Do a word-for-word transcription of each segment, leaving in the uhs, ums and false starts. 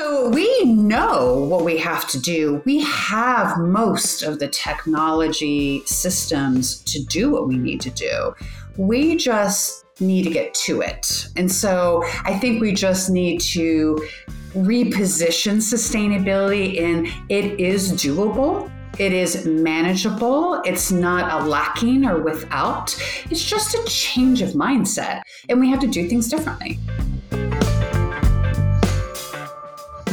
So we know what we have to do. We have most of the technology systems to do what we need to do. We just need to get to it. And so I think we just need to reposition sustainability in it is doable. It is manageable. It's not a lacking or without. It's just a change of mindset. And we have to do things differently.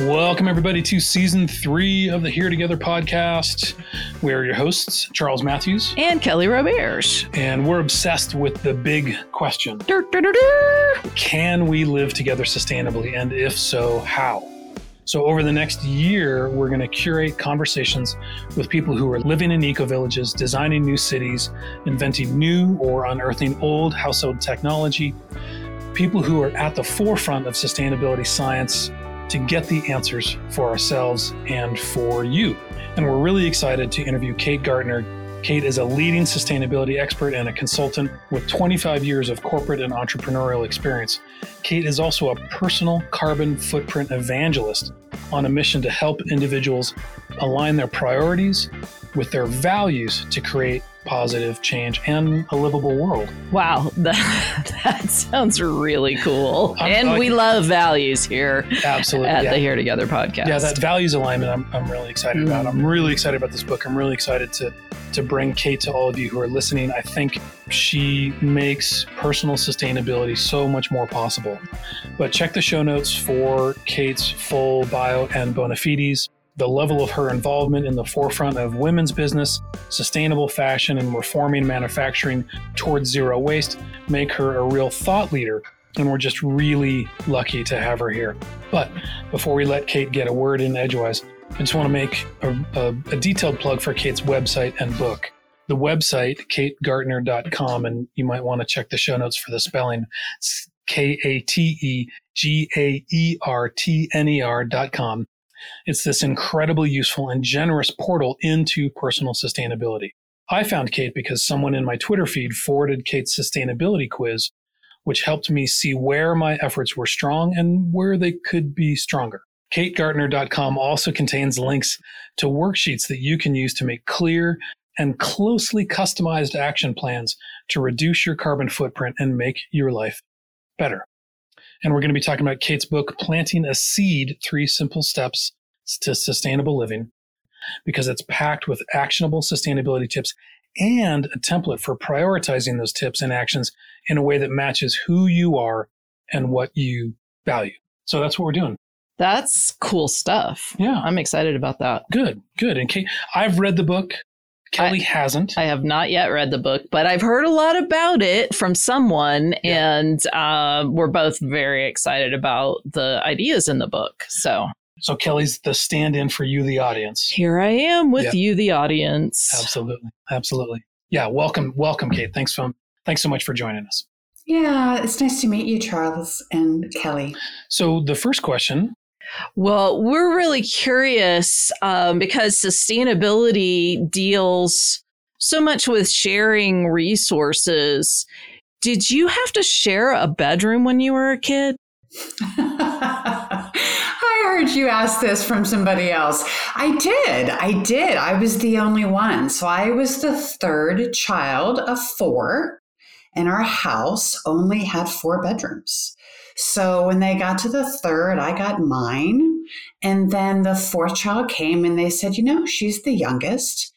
Welcome, everybody, to season three of the Here Together podcast. We are your hosts, Charles Matthews and Kelly Roberts. And we're obsessed with the big question. Dur, dur, dur, dur. Can we live together sustainably? And if so, how? So over the next year, we're going to curate conversations with people who are living in eco-villages, designing new cities, inventing new or unearthing old household technology, people who are at the forefront of sustainability science to get the answers for ourselves and for you. And we're really excited to interview Kate Gaertner. Kate is a leading sustainability expert and a consultant with twenty-five years of corporate and entrepreneurial experience. Kate is also a personal carbon footprint evangelist on a mission to help individuals align their priorities with their values to create positive change and a livable world. Wow, that, that sounds really cool. I'm, and I, we love values here absolutely, at yeah. the Here Together podcast. Yeah, that values alignment I'm, I'm really excited mm. about. I'm really excited about this book. I'm really excited to, to bring Kate to all of you who are listening. I think she makes personal sustainability so much more possible. But check the show notes for Kate's full bio and bona fides, the level of her involvement in the forefront of women's business, sustainable fashion, and reforming manufacturing towards zero waste make her a real thought leader, and we're just really lucky to have her here. But before we let Kate get a word in edgewise, I just want to make a, a, a detailed plug for Kate's website and book. The website, kate gaertner dot com, and you might want to check the show notes for the spelling. It's K A T E G A E R T N E R dot com. It's this incredibly useful and generous portal into personal sustainability. I found Kate because someone in my Twitter feed forwarded Kate's sustainability quiz, which helped me see where my efforts were strong and where they could be stronger. kate gaertner dot com also contains links to worksheets that you can use to make clear and closely customized action plans to reduce your carbon footprint and make your life better. And we're going to be talking about Kate's book, Planting a Seed: three Simple Steps to Sustainable Living, because it's packed with actionable sustainability tips and a template for prioritizing those tips and actions in a way that matches who you are and what you value. So that's what we're doing. That's cool stuff. Yeah. I'm excited about that. Good, good. And Kate, I've read the book. Kelly I, hasn't. I have not yet read the book, but I've heard a lot about it from someone, yeah. and uh, we're both very excited about the ideas in the book. So, so Kelly's the stand-in for you, the audience. Here I am with yeah. you, the audience. Absolutely, absolutely. Yeah, welcome, welcome, Kate. Thanks so, thanks so much for joining us. Yeah, it's nice to meet you, Charles and Kelly. So the first question. Well, we're really curious um, because sustainability deals so much with sharing resources. Did you have to share a bedroom when you were a kid? I heard you ask this from somebody else. I did. I did. I was the only one. So I was the third child of four, and our house only had four bedrooms. So when they got to the third, I got mine. And then the fourth child came and they said, you know, she's the youngest.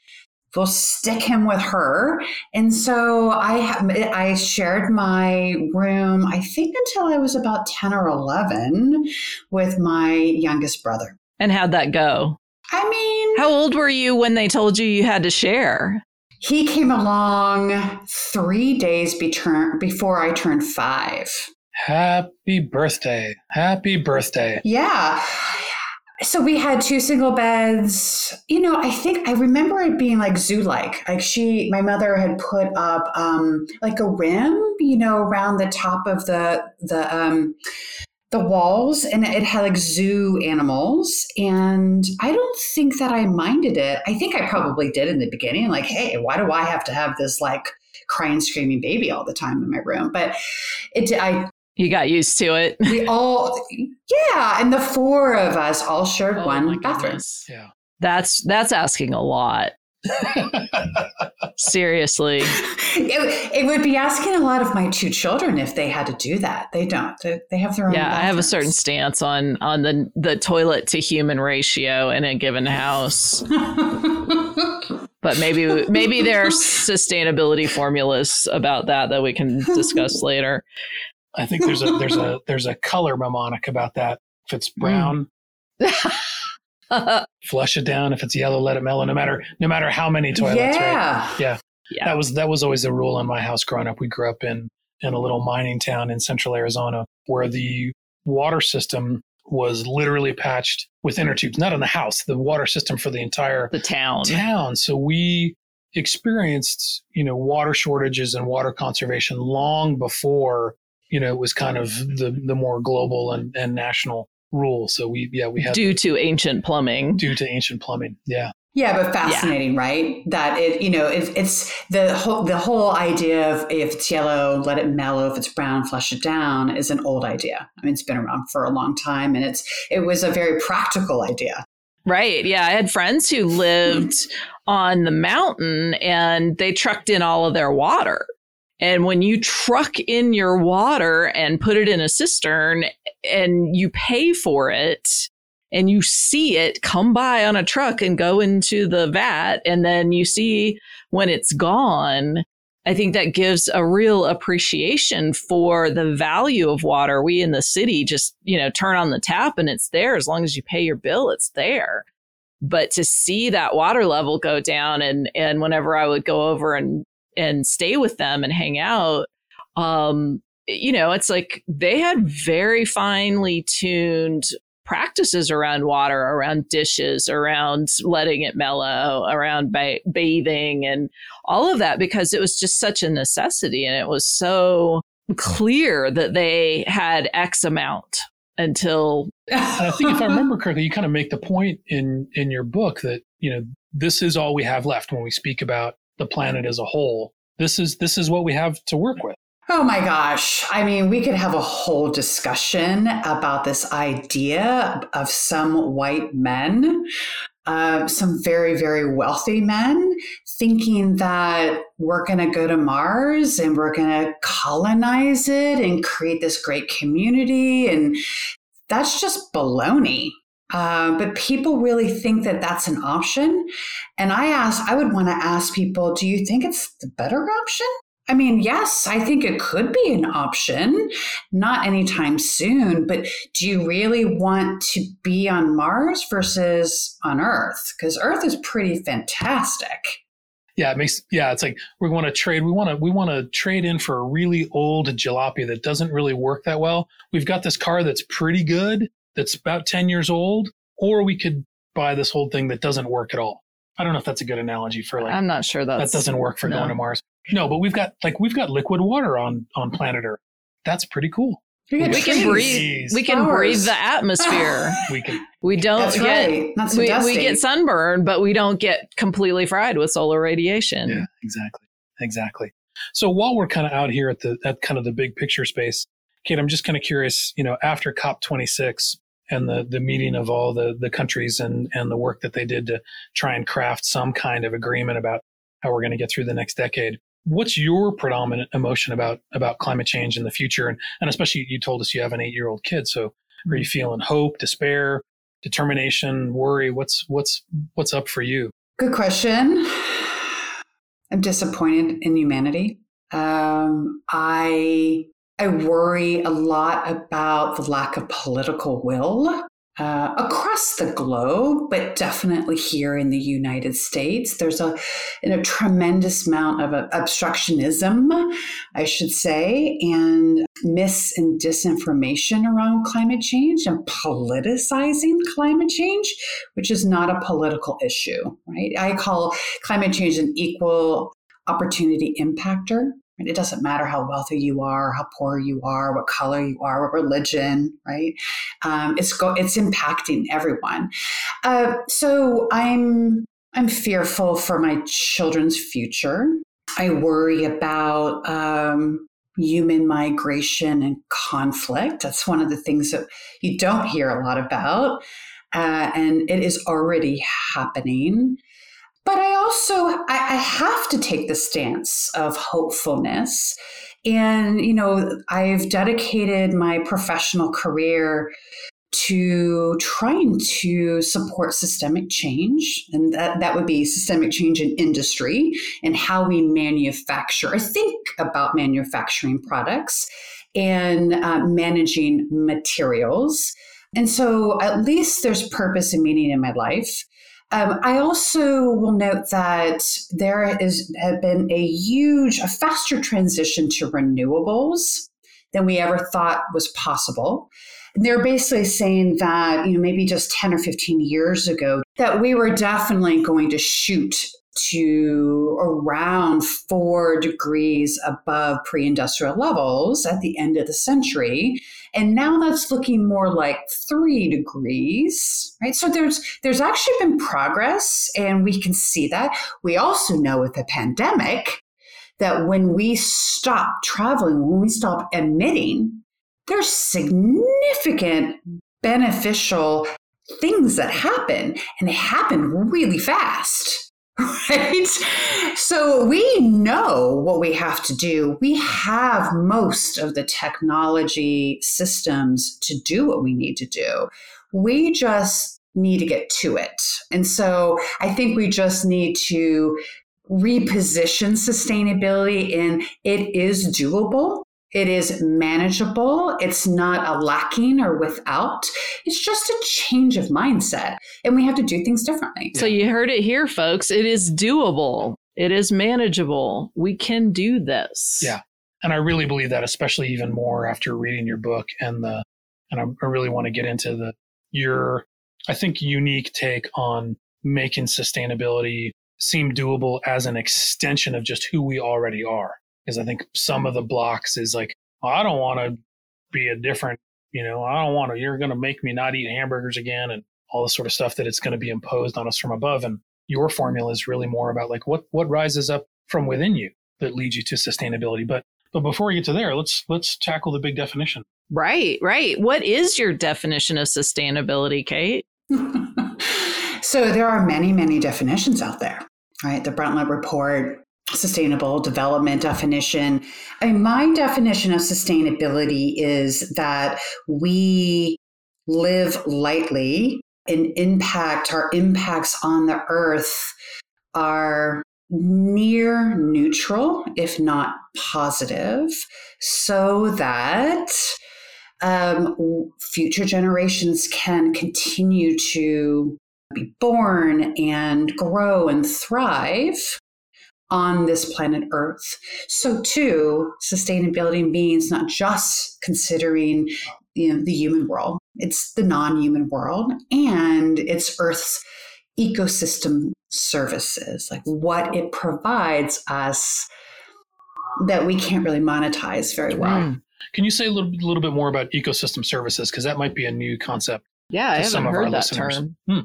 We'll stick him with her. And so I I shared my room, I think until I was about ten or eleven with my youngest brother. And how'd that go? I mean. How old were you when they told you you had to share? He came along three days before I turned five. Happy birthday. Happy birthday. Yeah. So we had two single beds. You know, I think I remember it being like zoo-like. Like she, my mother had put up um, like a rim, you know, around the top of the, the, um, the walls, and it had like zoo animals. And I don't think that I minded it. I think I probably did in the beginning. Like, hey, why do I have to have this like crying, screaming baby all the time in my room? But it, I, You got used to it. We all, yeah. And the four of us all shared oh, one bathroom. Yeah. That's, that's asking a lot. Seriously. It, it would be asking a lot of my two children if they had to do that. They don't. They, they have their own. Yeah, bathrooms. I have a certain stance on on the the toilet to human ratio in a given house. But maybe maybe there are sustainability formulas about that that we can discuss later. I think there's a there's a there's a color mnemonic about that. If it's brown, mm. flush it down. If it's yellow, let it mellow. No matter, no matter how many toilets. Yeah. Right? Yeah. Yeah. That was, that was always the rule in my house growing up. We grew up in, in a little mining town in central Arizona where the water system was literally patched with inner tubes, not in the house, the water system for the entire the town. town. So we experienced, you know, water shortages and water conservation long before, you know, it was kind of the, the more global and, and national rule. So we, yeah, we had due to ancient plumbing, due to ancient plumbing. Yeah. Yeah. But fascinating, yeah. Right? That it, you know, it, it's the whole, the whole idea of if it's yellow, let it mellow, if it's brown, flush it down is an old idea. I mean, it's been around for a long time and it's, it was a very practical idea. Right. Yeah. I had friends who lived on the mountain and they trucked in all of their water. And when you truck in your water and put it in a cistern and you pay for it and you see it come by on a truck and go into the vat and then you see when it's gone, I think that gives a real appreciation for the value of water. We in the city just, you know, turn on the tap and it's there. As long as you pay your bill, it's there. But to see that water level go down and, and whenever I would go over and and stay with them and hang out, um, you know, it's like they had very finely tuned practices around water, around dishes, around letting it mellow, around ba- bathing and all of that, because it was just such a necessity. And it was so clear that they had X amount until. I think if I remember correctly, you kind of make the point in, in your book that, you know, this is all we have left when we speak about the planet as a whole. This is this is what we have to work with. Oh my gosh. I mean, we could have a whole discussion about this idea of some white men, uh, some very, very wealthy men thinking that we're going to go to Mars and we're going to colonize it and create this great community. And that's just baloney. Uh, but people really think that that's an option. And I ask, I would want to ask people, do you think it's the better option? I mean, yes, I think it could be an option, not anytime soon, but do you really want to be on Mars versus on Earth? Because Earth is pretty fantastic. Yeah, it makes, yeah, it's like we want to trade, we want to, we want to trade in for a really old jalopy that doesn't really work that well. We've got this car that's pretty good, that's about ten years old, or we could buy this whole thing that doesn't work at all. I don't know if that's a good analogy for like, I'm not sure that's, that doesn't work for no. going to Mars. No, but we've got like, we've got liquid water on, on planet Earth. That's pretty cool. We trees. can breathe, we can Flowers. breathe the atmosphere. we can, we don't that's get, right. Not so we, we get sunburned, but we don't get completely fried with solar radiation. Yeah, exactly. Exactly. So while we're kind of out here at the, at kind of the big picture space, Kate, I'm just kind of curious, you know, after C O P twenty-six and the, the meeting of all the, the countries and, and the work that they did to try and craft some kind of agreement about how we're going to get through the next decade, what's your predominant emotion about, about climate change in the future? And, and especially you told us you have an eight-year-old kid. So are you feeling hope, despair, determination, worry? What's, what's, what's up for you? Good question. I'm disappointed in humanity. Um, I... I worry a lot about the lack of political will uh, across the globe, but definitely here in the United States. There's a, you know, tremendous amount of uh, obstructionism, I should say, and mis and disinformation around climate change and politicizing climate change, which is not a political issue, right? I call climate change an equal opportunity impactor. It doesn't matter how wealthy you are, how poor you are, what color you are, what religion, right? Um, it's go, it's impacting everyone. Uh, so I'm I'm fearful for my children's future. I worry about um, human migration and conflict. That's one of the things that you don't hear a lot about. Uh, and it is already happening. But I also, I, I have to take the stance of hopefulness. And, you know, I've dedicated my professional career to trying to support systemic change. And that, that would be systemic change in industry and how we manufacture or think about manufacturing products and uh, managing materials. And so at least there's purpose and meaning in my life. Um, I also will note that there is have been a huge, a faster transition to renewables than we ever thought was possible. And they're basically saying that, you know, maybe just ten or fifteen years ago, that we were definitely going to shoot to around four degrees above pre-industrial levels at the end of the century. And now that's looking more like three degrees, right? So there's there's actually been progress, and we can see that. We also know with the pandemic that when we stop traveling, when we stop emitting, there's significant beneficial things that happen, and they happen really fast. Right? So we know what we have to do. We have most of the technology systems to do what we need to do. We just need to get to it. And so I think we just need to reposition sustainability in it is doable. It is manageable. It's not a lacking or without. It's just a change of mindset. And we have to do things differently. So you heard it here, folks. It is doable. It is manageable. We can do this. Yeah. And I really believe that, especially even more after reading your book. And the and I, I really want to get into the your, I think, unique take on making sustainability seem doable as an extension of just who we already are. Because I think some of the blocks is like, oh, I don't want to be a different, you know, I don't want to, you're going to make me not eat hamburgers again and all this sort of stuff that it's going to be imposed on us from above. And your formula is really more about like what what rises up from within you that leads you to sustainability. But but before we get to there, let's let's tackle the big definition. Right, right. What is your definition of sustainability, Kate? So there are many, many definitions out there, right? The Brundtland Report, Sustainable Development Definition. I mean, my definition of sustainability is that we live lightly and impact, our impacts on the earth are near neutral, if not positive, so that um, future generations can continue to be born and grow and thrive on this planet Earth. So too, sustainability means not just considering, you know, the human world, it's the non-human world and it's Earth's ecosystem services, like what it provides us that we can't really monetize very well. Mm. Can you say a little, little bit more about ecosystem services? Because that might be a new concept. Yeah, I haven't heard that term. Hmm.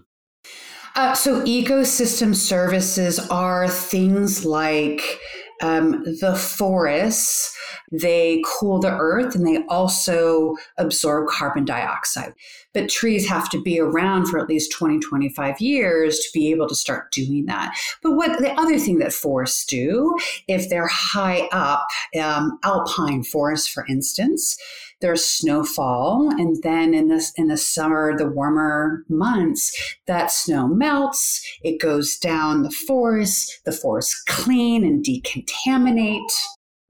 Uh, so ecosystem services are things like um, the forests. They cool the earth and they also absorb carbon dioxide. But trees have to be around for at least twenty, twenty-five years to be able to start doing that. But what the other thing that forests do, if they're high up, um, alpine forests, for instance, there's snowfall, and then in the, in the summer, the warmer months, that snow melts, it goes down the forest, the forests clean and decontaminate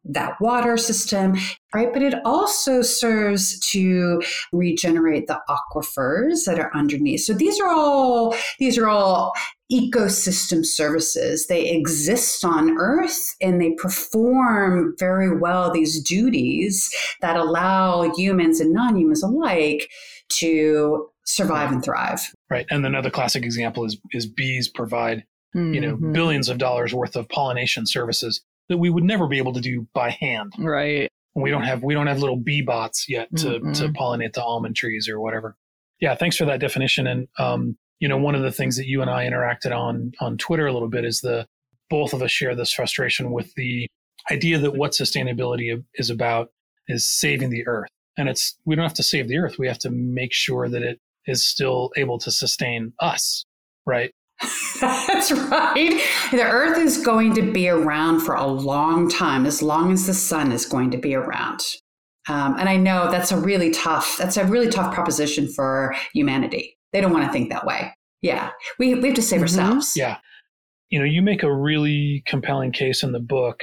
that water system, right? But it also serves to regenerate the aquifers that are underneath. So these are all, these are all ecosystem services. They exist on Earth and they perform very well these duties that allow humans and non-humans alike to survive and thrive. Right. And another classic example is, is bees provide, mm-hmm. you know, billions of dollars worth of pollination services that we would never be able to do by hand. Right. We don't have, we don't have little bee bots yet to, mm-hmm. to pollinate the almond trees or whatever. Yeah. Thanks for that definition. And, um, you know, one of the things that you and I interacted on on Twitter a little bit is the both of us share this frustration with the idea that what sustainability is about is saving the earth. And it's, we don't have to save the earth. We have to make sure that it is still able to sustain us, right? That's right. The earth is going to be around for a long time, as long as the sun is going to be around. Um, and I know that's a really tough, that's a really tough proposition for humanity. They don't want to think that way. Yeah. We, we have to save mm-hmm. ourselves. Yeah. You know, you make a really compelling case in the book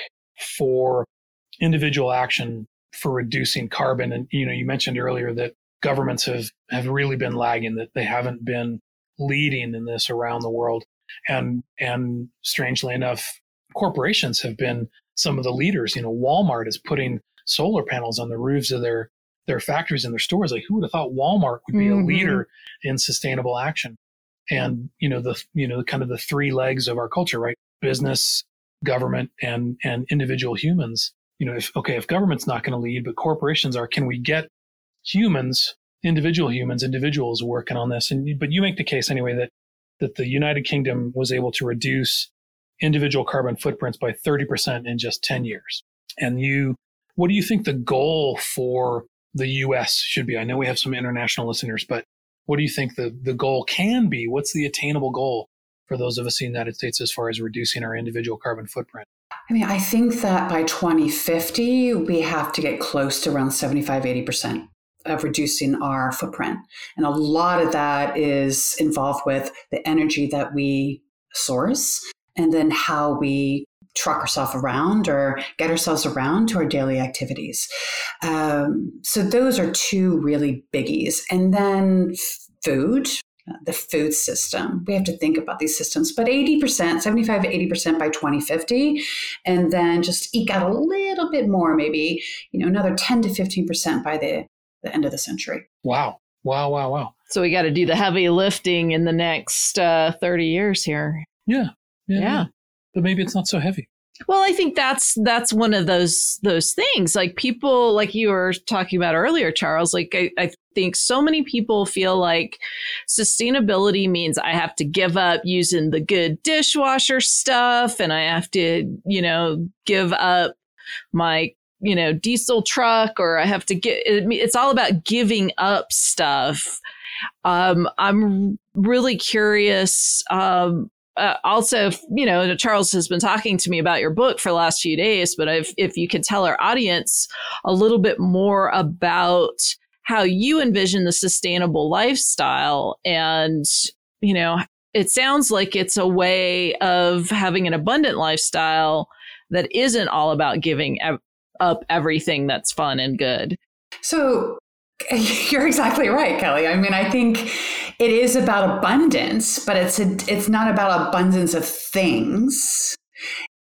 for individual action for reducing carbon. And, you know, you mentioned earlier that governments have, have really been lagging, that they haven't been leading in this around the world. And, and strangely enough, corporations have been some of the leaders. You know, Walmart is putting solar panels on the roofs of their, their factories and their stores. Like, who would have thought Walmart would be mm-hmm. a leader in sustainable action? And, you know, the, you know, kind of the three legs of our culture, right? Business, government, and, and individual humans. You know, if, okay, if government's not going to lead, but corporations are, can we get humans, individual humans, individuals working on this? And, but you make the case anyway that, that the United Kingdom was able to reduce individual carbon footprints by thirty percent in just ten years. And you, what do you think the goal for the U S should be? I know we have some international listeners, but what do you think the, the goal can be? What's the attainable goal for those of us in the United States as far as reducing our individual carbon footprint? I mean, I think that by twenty fifty, we have to get close to around seventy-five, eighty percent of reducing our footprint. And a lot of that is involved with the energy that we source and then how we truck ourselves around or get ourselves around to our daily activities. Um, so those are two really biggies. And then food, the food system. We have to think about these systems, but eighty percent, seventy-five to eighty percent by twenty fifty, and then just eke out a little bit more, maybe, you know, another ten to fifteen percent by the, the end of the century. Wow. Wow, wow, wow. So we got to do the heavy lifting in the next uh, thirty years here. Yeah. Yeah. yeah. But maybe it's not so heavy. Well, I think that's that's one of those those things. Like people, like you were talking about earlier, Charles, like I, I think so many people feel like sustainability means I have to give up using the good dishwasher stuff and I have to, you know, give up my, you know, diesel truck, or I have to get, it, it's all about giving up stuff. Um, I'm really curious. Um, Uh, also, you know, Charles has been talking to me about your book for the last few days, but I've, if you could tell our audience a little bit more about how you envision the sustainable lifestyle. And, you know, it sounds like it's a way of having an abundant lifestyle that isn't all about giving ev- up everything that's fun and good. So you're exactly right, Kelly. I mean, I think it is about abundance, but it's a, it's not about abundance of things.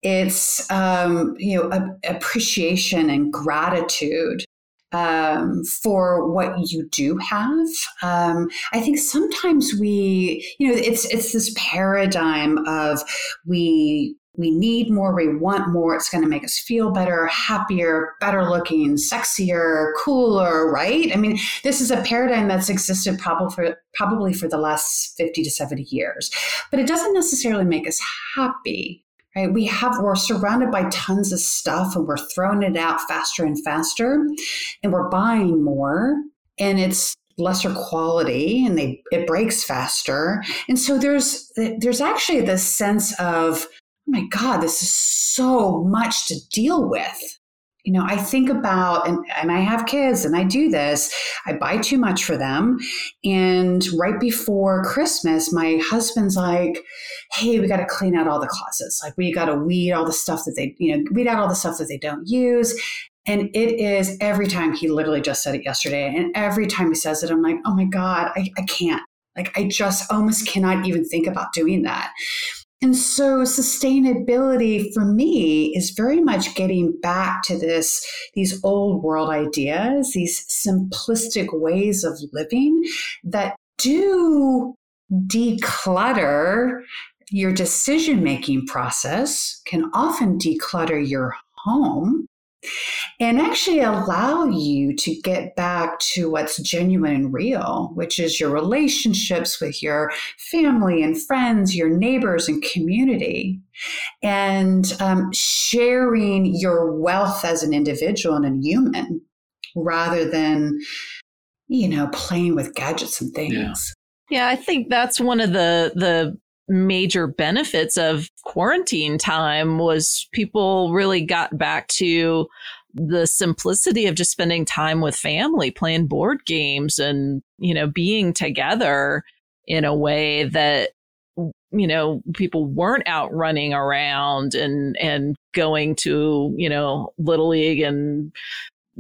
It's, um, you know, a, appreciation and gratitude um, for what you do have. Um, I think sometimes we, you know, it's it's this paradigm of we we need more, we want more, it's going to make us feel better, happier, better looking, sexier, cooler, right? I mean, this is a paradigm that's existed probably for, probably for the last fifty to seventy years, but it doesn't necessarily make us happy, right? We have, we're surrounded by tons of stuff and we're throwing it out faster and faster, and we're buying more, and it's lesser quality, and they, it breaks faster. And so there's, there's actually this sense of, oh my God, this is so much to deal with. You know, I think about, and, and I have kids and I do this, I buy too much for them. And right before Christmas, my husband's like, hey, we got to clean out all the closets. Like we got to weed all the stuff that they, you know, weed out all the stuff that they don't use. And it is every time, he literally just said it yesterday. And every time he says it, I'm like, oh my God, I, I can't. Like I just almost cannot even think about doing that. And so sustainability for me is very much getting back to this, these old world ideas, these simplistic ways of living that do declutter your decision-making process, can often declutter your home, and actually allow you to get back to what's genuine and real, which is your relationships with your family and friends, your neighbors and community, and um, sharing your wealth as an individual and a human rather than, you know, playing with gadgets and things. Yeah, yeah I think that's one of the the major benefits of quarantine time was people really got back to the simplicity of just spending time with family, playing board games and, you know, being together in a way that, you know, people weren't out running around and, and going to, you know, Little League and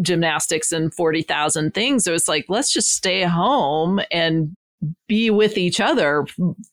gymnastics and forty thousand things. So it's like, let's just stay home and be with each other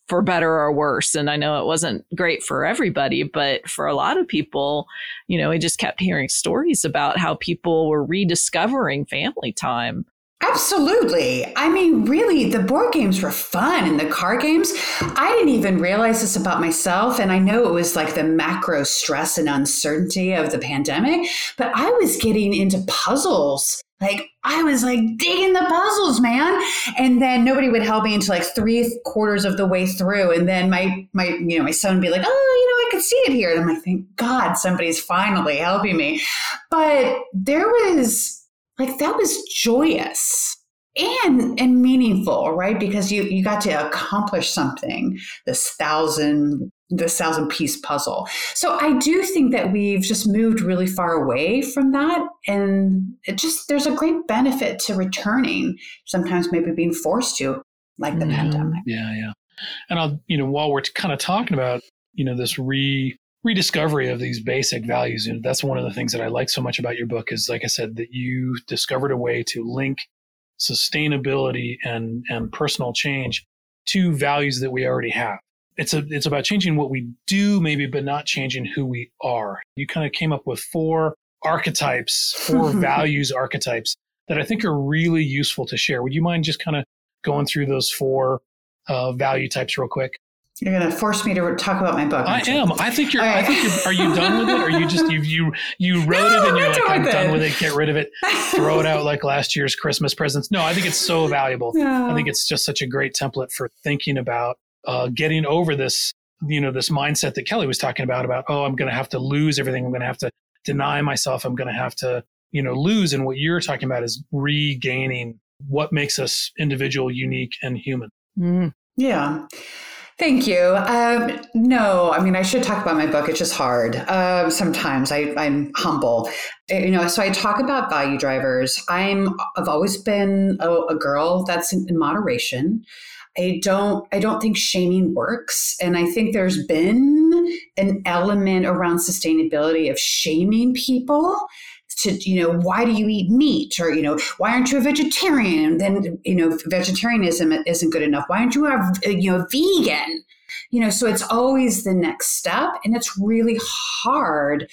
for better or worse. And I know it wasn't great for everybody, but for a lot of people, you know, we just kept hearing stories about how people were rediscovering family time. Absolutely. I mean, really, the board games were fun and the card games. I didn't even realize this about myself. And I know it was like the macro stress and uncertainty of the pandemic, but I was getting into puzzles. Like I was like digging the puzzles, man. And then nobody would help me until like three quarters of the way through. And then my, my, you know, my son would be like, oh, you know, I can see it here. And I'm like, thank God somebody's finally helping me. But there was like, that was joyous and, and meaningful, right? Because you, you got to accomplish something, this thousand this thousand piece puzzle. So I do think that we've just moved really far away from that. And it just, there's a great benefit to returning, sometimes maybe being forced to, like the yeah, pandemic. Yeah, yeah. And I'll, you know, while we're kind of talking about, you know, this re rediscovery of these basic values, and that's one of the things that I like so much about your book is, like I said, that you discovered a way to link sustainability and, and personal change to values that we already have. It's a, it's about changing what we do, maybe, but not changing who we are. You kind of came up with four archetypes, four values archetypes that I think are really useful to share. Would you mind just kind of going through those four uh, value types real quick? You're going to force me to talk about my book. I you? am. I think you're, right. I think you're, are you done with it? Or you just, you, you, you wrote no, it and you're like, I'm it. done with it. Get rid of it. Throw it out like last year's Christmas presents. No, I think it's so valuable. No. I think it's just such a great template for thinking about Uh, getting over this, you know, this mindset that Kelly was talking about, about, oh, I'm going to have to lose everything. I'm going to have to deny myself. I'm going to have to, you know, lose. And what you're talking about is regaining what makes us individual, unique, and human. Mm. Yeah. Thank you. Um, no, I mean, I should talk about my book. It's just hard. Uh, sometimes I, I'm humble. You know, so I talk about value drivers. I'm, I've always been a, a girl that's in, in moderation. I don't, I don't think shaming works. And I think there's been an element around sustainability of shaming people to, you know, why do you eat meat? Or, you know, why aren't you a vegetarian? And then, you know, vegetarianism isn't good enough. Why aren't you a, you know, vegan? You know, so it's always the next step. And it's really hard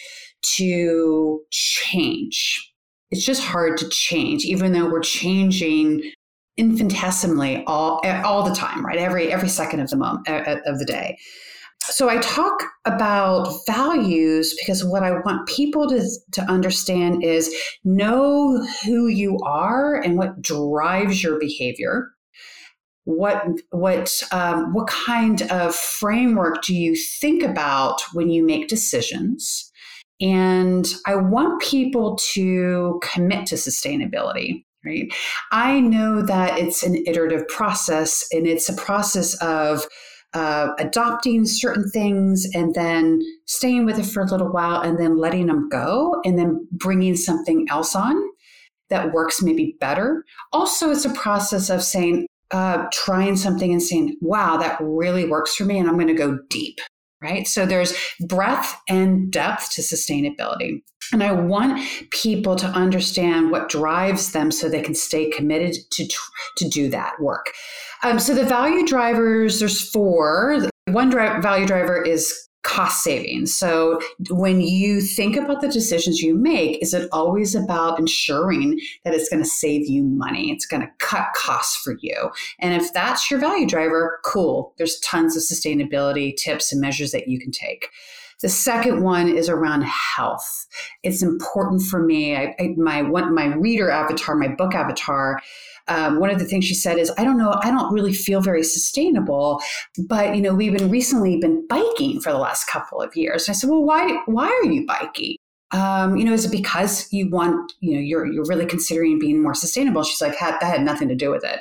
to change. It's just hard to change, even though we're changing infinitesimally all all the time, right? Every every second of the moment of the day. So I talk about values because what I want people to to understand is know who you are and what drives your behavior. What what um, what kind of framework do you think about when you make decisions? And I want people to commit to sustainability. Right. I know that it's an iterative process and it's a process of uh, adopting certain things and then staying with it for a little while and then letting them go and then bringing something else on that works maybe better. Also, it's a process of saying, uh, trying something and saying, wow, that really works for me and I'm going to go deep. Right. So there's breadth and depth to sustainability. And I want people to understand what drives them so they can stay committed to to do that work. Um, so the value drivers, there's four. One dri- value driver is cost savings. So when you think about the decisions you make, is it always about ensuring that it's going to save you money? It's going to cut costs for you. And if that's your value driver, cool. There's tons of sustainability tips and measures that you can take. The second one is around health. It's important for me. I, I, my one, my reader avatar, my book avatar, um, one of the things she said is, I don't know, I don't really feel very sustainable, but, you know, we've been recently been biking for the last couple of years. And I said, well, why, why are you biking? Um, you know, is it because you want, you know, you're, you're really considering being more sustainable? She's like, that had nothing to do with it.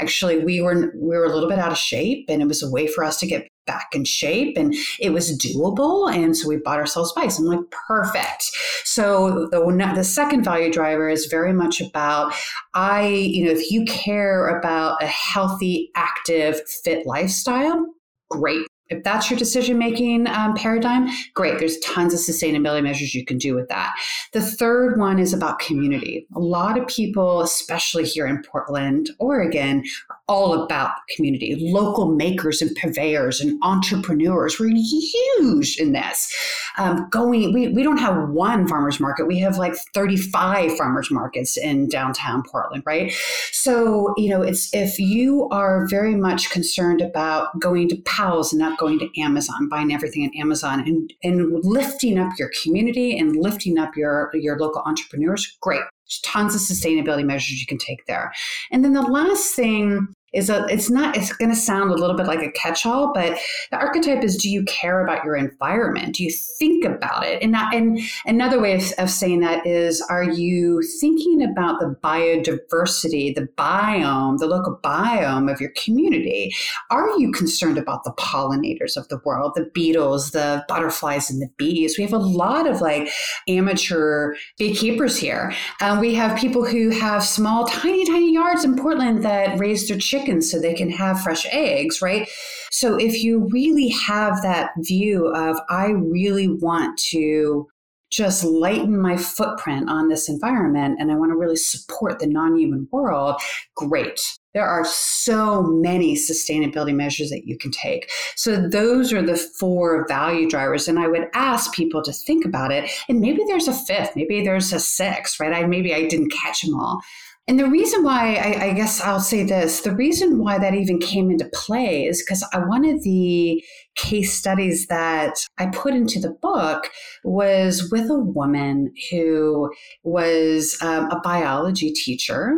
Actually, we were, we were a little bit out of shape, and it was a way for us to get back in shape, and it was doable. And so we bought ourselves bikes. I'm like, perfect. So the, the second value driver is very much about, I, you know, if you care about a healthy, active, fit lifestyle, great. If that's your decision-making um, paradigm, great. There's tons of sustainability measures you can do with that. The third one is about community. A lot of people, especially here in Portland, Oregon, are all about community. Local makers and purveyors and entrepreneurs, we're huge in this. Um, going, we, we don't have one farmer's market. We have like thirty-five farmers markets in downtown Portland, right? So, you know, it's if you are very much concerned about going to Powell's and not going to Amazon, buying everything at Amazon, and, and lifting up your community and lifting up your, your local entrepreneurs, great. There's tons of sustainability measures you can take there. And then the last thing is a, it's not, it's going to sound a little bit like a catch-all, but the archetype is, do you care about your environment? Do you think about it? And that, and another way of, of saying that is, are you thinking about the biodiversity, the biome, the local biome of your community? Are you concerned about the pollinators of the world, the beetles, the butterflies, and the bees? We have a lot of like amateur beekeepers here. Um, we have people who have small, tiny, tiny yards in Portland that raise their chickens so they can have fresh eggs, right? So if you really have that view of, I really want to just lighten my footprint on this environment, and I want to really support the non-human world, great. There are so many sustainability measures that you can take. So those are the four value drivers. And I would ask people to think about it. And maybe there's a fifth, maybe there's a sixth, right? I, maybe I didn't catch them all. And the reason why, I, I guess I'll say this, the reason why that even came into play is because one of the case studies that I put into the book was with a woman who was um, a biology teacher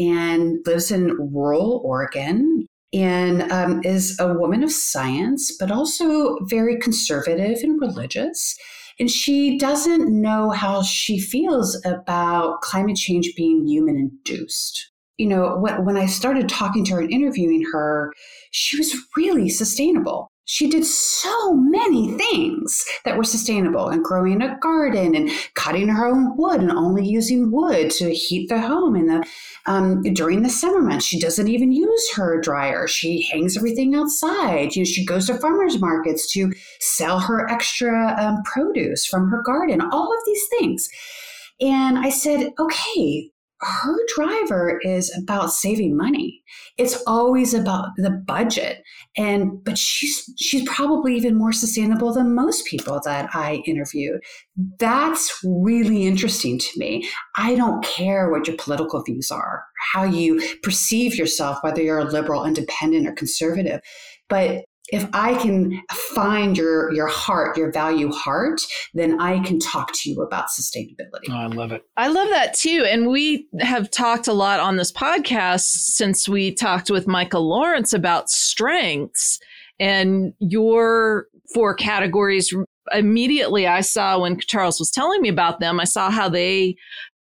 and lives in rural Oregon, and um, is a woman of science, but also very conservative and religious. And she doesn't know how she feels about climate change being human induced. You know, when I started talking to her and interviewing her, she was really sustainable. She did so many things that were sustainable, and growing a garden and cutting her own wood and only using wood to heat the home in the um, during the summer months. She doesn't even use her dryer. She hangs everything outside. You know, she goes to farmers markets to sell her extra um, produce from her garden, all of these things. And I said, okay, her driver is about saving money. It's always about the budget. And, but she's, she's probably even more sustainable than most people that I interviewed. That's really interesting to me. I don't care what your political views are, how you perceive yourself, whether you're a liberal, independent, or conservative. But if I can find your, your heart, your value heart, then I can talk to you about sustainability. Oh, I love it. I love that too. And we have talked a lot on this podcast since we talked with Michael Lawrence about strengths, and your four categories. Immediately I saw, when Charles was telling me about them, I saw how they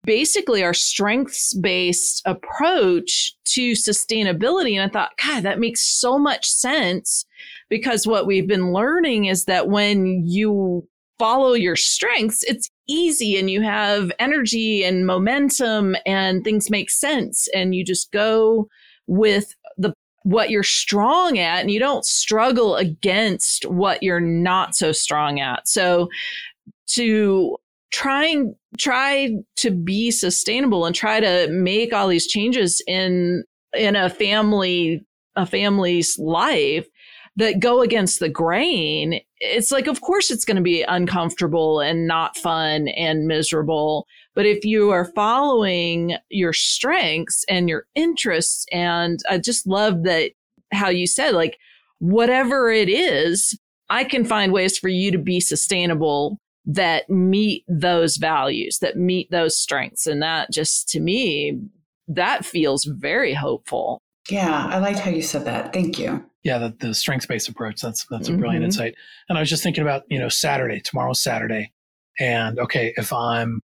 basically our strengths-based approach to sustainability. And I thought, God, that makes so much sense, because what we've been learning is that when you follow your strengths, it's easy and you have energy and momentum and things make sense. And you just go with the what you're strong at, and you don't struggle against what you're not so strong at. So to Trying, try to be sustainable and try to make all these changes in in a family, a family's life that go against the grain. It's like, of course, it's going to be uncomfortable and not fun and miserable. But if you are following your strengths and your interests, and I just love that how you said, like, whatever it is, I can find ways for you to be sustainable that meet those values, that meet those strengths. And that just, to me, that feels very hopeful. Yeah, I liked how you said that. Thank you. Yeah, the, the strengths-based approach, that's that's mm-hmm. a brilliant insight. And I was just thinking about, you know, Saturday, tomorrow's Saturday. And okay, if I'm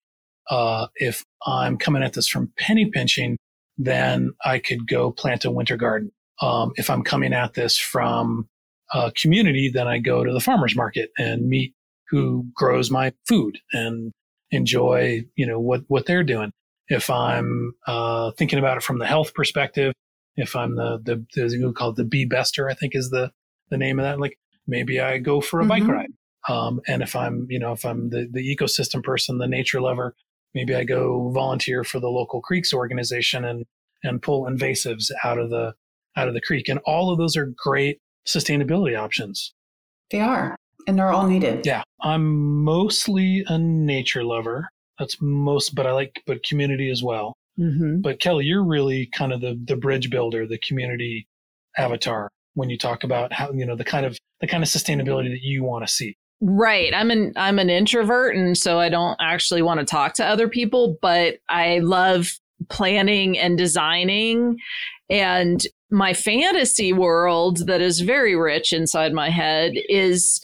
uh, if I'm coming at this from penny pinching, then I could go plant a winter garden. Um, if I'm coming at this from a community, then I go to the farmer's market and meet who grows my food and enjoy, you know, what, what they're doing. If I'm uh, thinking about it from the health perspective, if I'm the, the, the called the Bee Bester, I think is the, the name of that. Like maybe I go for a mm-hmm. bike ride. Um, and if I'm, you know, if I'm the, the ecosystem person, the nature lover, maybe I go volunteer for the local creeks organization and, and pull invasives out of the, out of the creek. And all of those are great sustainability options. They are. And they're all needed. Yeah. I'm mostly a nature lover. That's most, but I like, but community as well. Mm-hmm. But Kelly, you're really kind of the, the bridge builder, the community avatar when you talk about how, you know, the kind of, the kind of sustainability that you want to see. Right. I'm an, I'm an introvert. And so I don't actually want to talk to other people, but I love planning and designing. And my fantasy world that is very rich inside my head is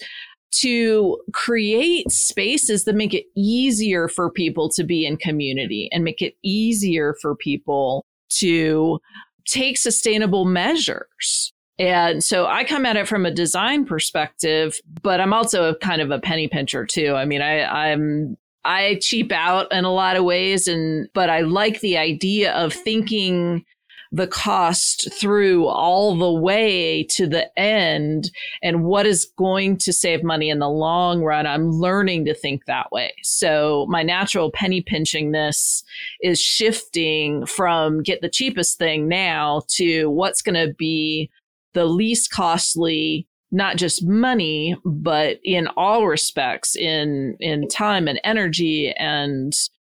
to create spaces that make it easier for people to be in community and make it easier for people to take sustainable measures. And so I come at it from a design perspective, but I'm also a kind of a penny pincher too. I mean, I, I'm, I cheap out in a lot of ways, and, but I like the idea of thinking the cost through all the way to the end and what is going to save money in the long run. I'm learning to think that way. So my natural penny pinchingness is shifting from get the cheapest thing now to what's going to be the least costly, not just money, but in all respects, in, in time and energy and,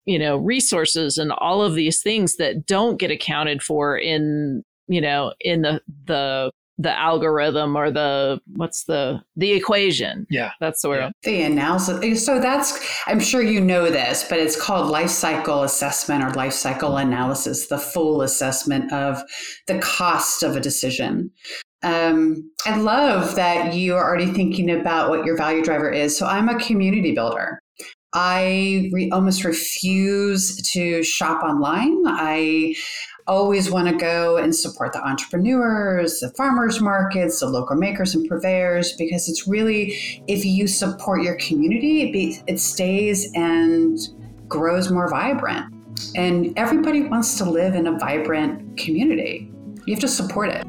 you know, resources and all of these things that don't get accounted for in, you know, in the, the, the algorithm or the, what's the, the equation. Yeah. That's the word. Yeah. The analysis. So that's, I'm sure you know this, but it's called life cycle assessment or life cycle analysis, the full assessment of the cost of a decision. Um, I love that you are already thinking about what your value driver is. So I'm a community builder. I re- almost refuse to shop online. I always want to go and support the entrepreneurs, the farmers markets, the local makers and purveyors, because it's really, if you support your community, it, be, it stays and grows more vibrant. And everybody wants to live in a vibrant community. You have to support it.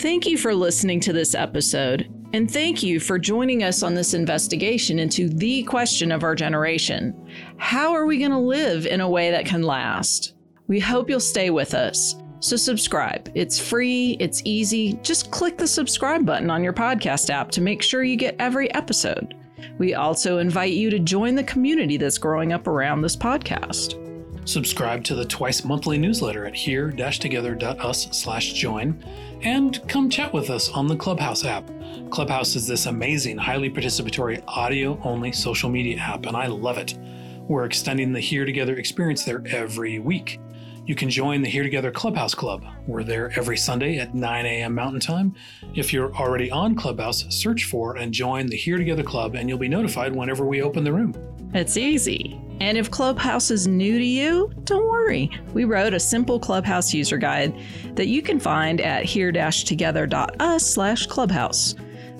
Thank you for listening to this episode, and thank you for joining us on this investigation into the question of our generation. How are we going to live in a way that can last? We hope you'll stay with us. So subscribe. It's free. It's easy. Just click the subscribe button on your podcast app to make sure you get every episode. We also invite you to join the community that's growing up around this podcast. Subscribe to the twice monthly newsletter at here dash together dot us slash join and come chat with us on the Clubhouse app. Clubhouse is this amazing, highly participatory, audio-only social media app, and I love it. We're extending the Here Together experience there every week. You can join the Here Together Clubhouse Club. We're there every Sunday at nine a.m. Mountain Time. If you're already on Clubhouse, search for and join the Here Together Club, and you'll be notified whenever we open the room. It's easy. And if Clubhouse is new to you, don't worry. We wrote a simple Clubhouse user guide that you can find at here dash together dot us slash clubhouse.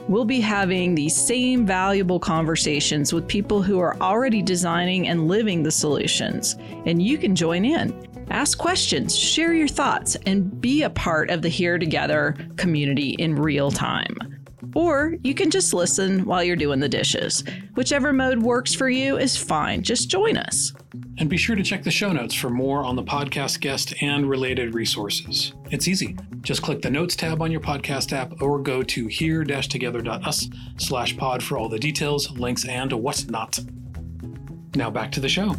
We'll be having these same valuable conversations with people who are already designing and living the solutions, and you can join in. Ask questions, share your thoughts, and be a part of the Here Together community in real time. Or you can just listen while you're doing the dishes. Whichever mode works for you is fine. Just join us. And be sure to check the show notes for more on the podcast guest and related resources. It's easy. Just click the Notes tab on your podcast app or go to here dash together dot us slash pod for all the details, links, and whatnot. Now back to the show.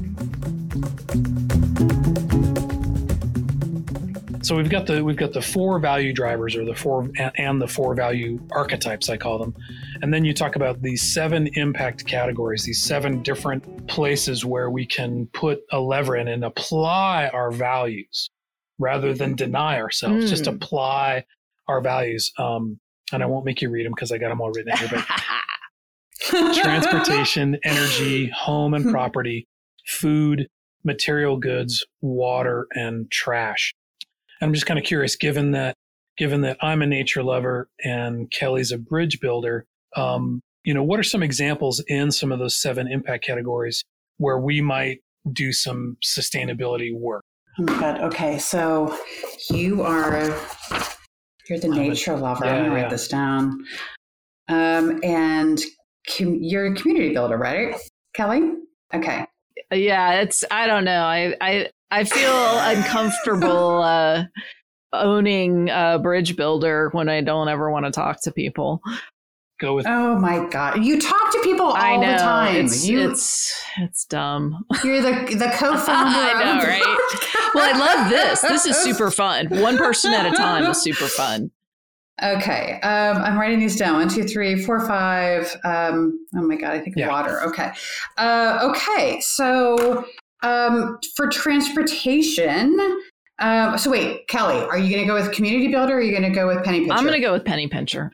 So we've got the we've got the four value drivers, or the four and the four value archetypes, I call them. And then you talk about these seven impact categories, these seven different places where we can put a lever in and apply our values rather than deny ourselves, mm. just apply our values. Um, and I won't make you read them because I got them all written here. But transportation, energy, home and property, food, material goods, water, and trash. And I'm just kind of curious, given that given that I'm a nature lover and Kelly's a bridge builder, um, you know, what are some examples in some of those seven impact categories where we might do some sustainability work? Oh my God. Okay, so you are you're the nature a, lover. Yeah, I'm gonna yeah. write this down. Um, and com- you're a community builder, right, Kelly? Okay. Yeah, it's I don't know. I I I feel uncomfortable uh, owning a bridge builder when I don't ever want to talk to people. Go with Oh my God. You talk to people all I know, the time. It's, you, it's it's dumb. You're the the co-founder. I know, of right? Well, I love this. This is super fun. One person at a time is super fun. Okay. Um, I'm writing these down. One, two, three, four, five. Um, oh my God, I think yeah. water. Okay. Uh, okay. So um, for transportation, uh, so wait, Kelly, are you going to go with community builder or are you going to go with penny pincher? I'm going to go with penny pincher.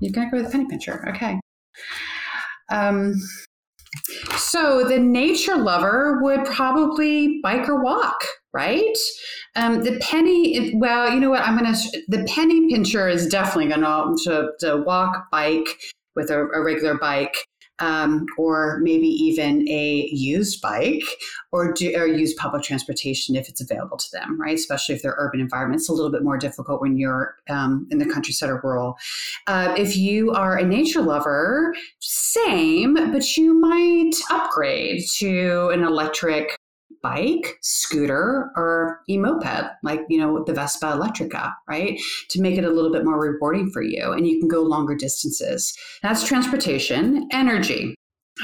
You're going to go with penny pincher. Okay. Um, so the nature lover would probably bike or walk. Right. Um, the penny, well, you know what, I'm going to, the penny pincher is definitely going to, to walk, bike with a, a regular bike, um, or maybe even a used bike, or do, or use public transportation if it's available to them. Right. Especially if they're urban environments, a little bit more difficult when you're um, in the countryside or rural. Uh, if you are a nature lover, same, but you might upgrade to an electric bike, scooter, or e-moped, like, you know, the Vespa Electrica, right? To make it a little bit more rewarding for you. And you can go longer distances. That's transportation. Energy.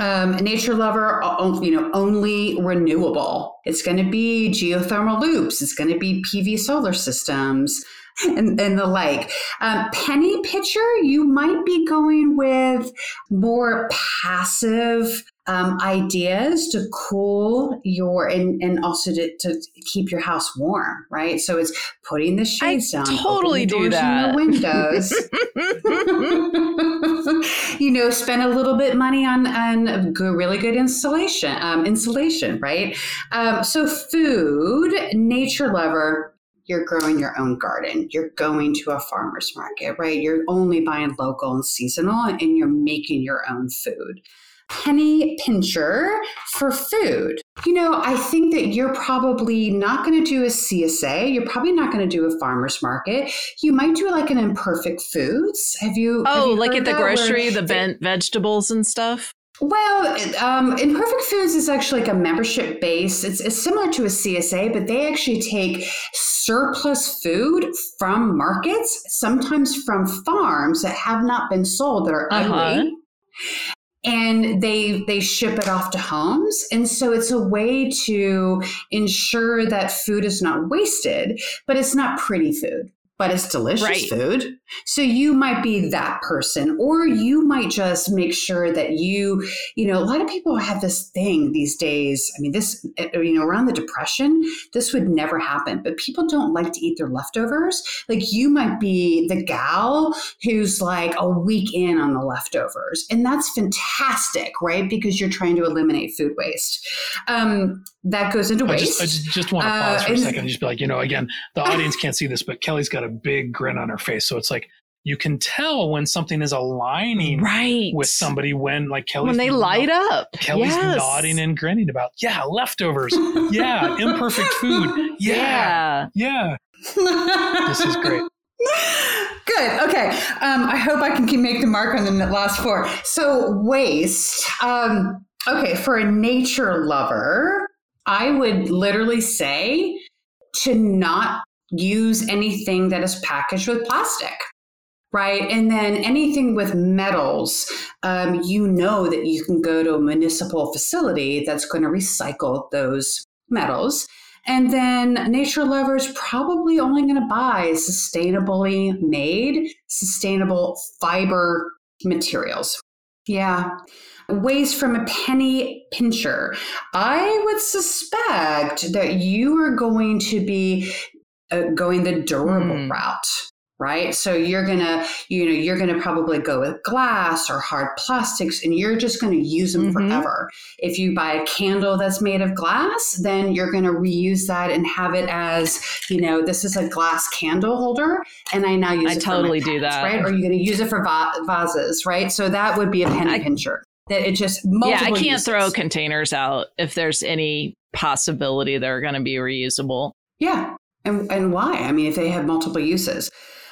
Um, nature lover, you know, only renewable. It's going to be geothermal loops. It's going to be P V solar systems and, and the like. Um, penny pitcher, you might be going with more passive Um, ideas to cool your, and, and also to, to keep your house warm, right? So it's putting the shades I down, totally do that. The windows, you know, spend a little bit money on, on good, really good insulation, um, insulation, right? Um, so food, nature lover, you're growing your own garden. You're going to a farmer's market, right? You're only buying local and seasonal, and you're making your own food. Penny pincher for food. You know, I think that you're probably not going to do a C S A. You're probably not going to do a farmer's market. You might do like an Imperfect Foods. Have you? Oh, have you like at the grocery, the bent vegetables and stuff? Well, um, Imperfect Foods is actually like a membership base. It's, it's similar to a C S A, but they actually take surplus food from markets, sometimes from farms that have not been sold, that are uh-huh. ugly. And they they ship it off to homes. And so it's a way to ensure that food is not wasted, but it's not pretty food, but it's delicious right. food. So you might be that person, or you might just make sure that you, you know, a lot of people have this thing these days. I mean, this, you know, around the Depression, this would never happen, but people don't like to eat their leftovers. Like you might be the gal who's like a week in on the leftovers, and that's fantastic, right? Because you're trying to eliminate food waste. Um, that goes into waste. I just, I just, just want to pause uh, for a second and just be like, you know, again, the audience can't see this, but Kelly's got a big grin on her face. So it's like, like you can tell when something is aligning right. with somebody, when like Kelly's when they light no- up. Kelly's yes. nodding and grinning about, yeah, leftovers. Yeah, imperfect food. Yeah. Yeah. yeah. This is great. Good. Okay. Um, I hope I can make the mark on the last four. So waste. Um, okay. For a nature lover, I would literally say to not use anything that is packaged with plastic, right? And then anything with metals, um, you know that you can go to a municipal facility that's going to recycle those metals. And then nature lovers probably only going to buy sustainably made, sustainable fiber materials. Yeah. Waste from a penny pincher. I would suspect that you are going to be uh, going the durable mm. route, right? So you're going to, you know, you're going to probably go with glass or hard plastics, and you're just going to use them mm-hmm. forever. If you buy a candle that's made of glass, then you're going to reuse that and have it as, you know, this is a glass candle holder, and I now use I it totally for my pets, do that. Right? Or you're going to use it for va- vases, right? So that would be a penny I, pincher. That it just multiple Yeah, I can't uses. Throw containers out if there's any possibility they're going to be reusable. Yeah. And and why? I mean, if they have multiple uses.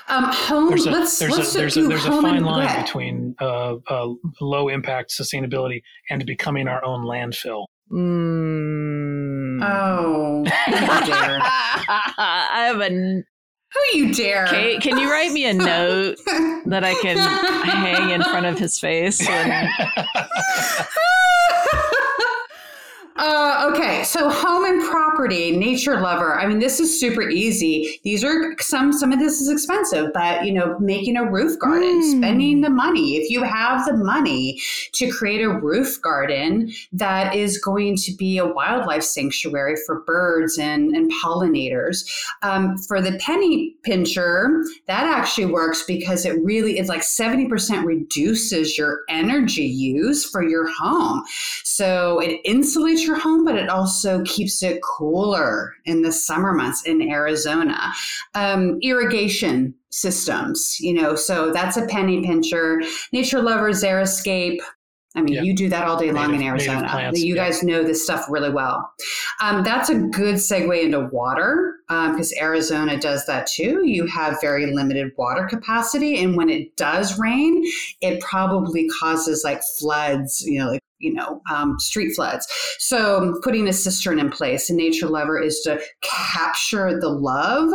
Um, home. There's a, let's there's let's a, there's, do a, there's a fine line bread. between uh, uh, low impact sustainability and becoming our own landfill. Mm. Oh, how dare! I have a. How you dare? Kate, can you write me a note that I can hang in front of his face? And... Uh, okay, so home and property, nature lover. I mean, this is super easy. These are some, some of this is expensive, but, you know, making a roof garden, mm. spending the money. If you have the money to create a roof garden that is going to be a wildlife sanctuary for birds and, and pollinators, um, for the penny pincher, that actually works because it really is like seventy percent reduces your energy use for your home. So it insulates your home, but it also keeps it cooler in the summer months in Arizona. Um, irrigation systems, you know, so that's a penny pincher. Nature lovers, Xeriscape. I mean, yeah. you do that all day long native, in Arizona. Plants, you yeah. guys know this stuff really well. Um, that's a good segue into water because um, Arizona does that too. You have very limited water capacity. And when it does rain, it probably causes like floods, you know, like you know, um, street floods. So putting a cistern in place, a nature lover is to capture the love